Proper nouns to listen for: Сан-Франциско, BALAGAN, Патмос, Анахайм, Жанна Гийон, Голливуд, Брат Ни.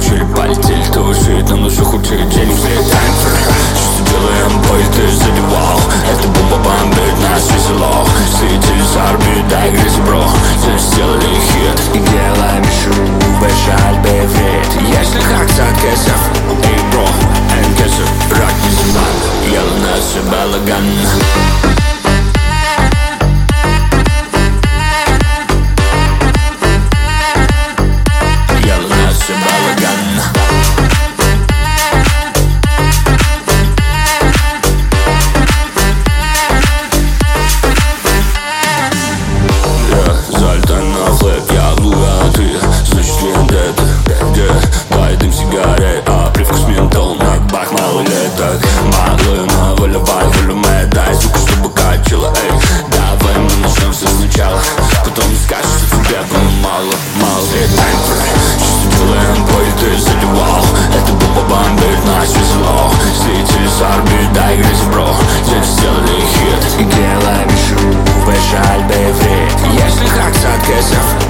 начали палить или тушить, нам нужно худшие деньги, взлетаем вверх. Чисто делаем бой, ты задевал, это бомба бомбит нас весело. Светили за орбит, дай грязи, бро, все сделали хит. И делаем шоу, бежать, беврит. Если хотят кэсов, эй, бро, энкэсов, рак не землан. Я на себе балаган. Сделали хит и делаем шоу, бежать, беврит. Если хотят кэсов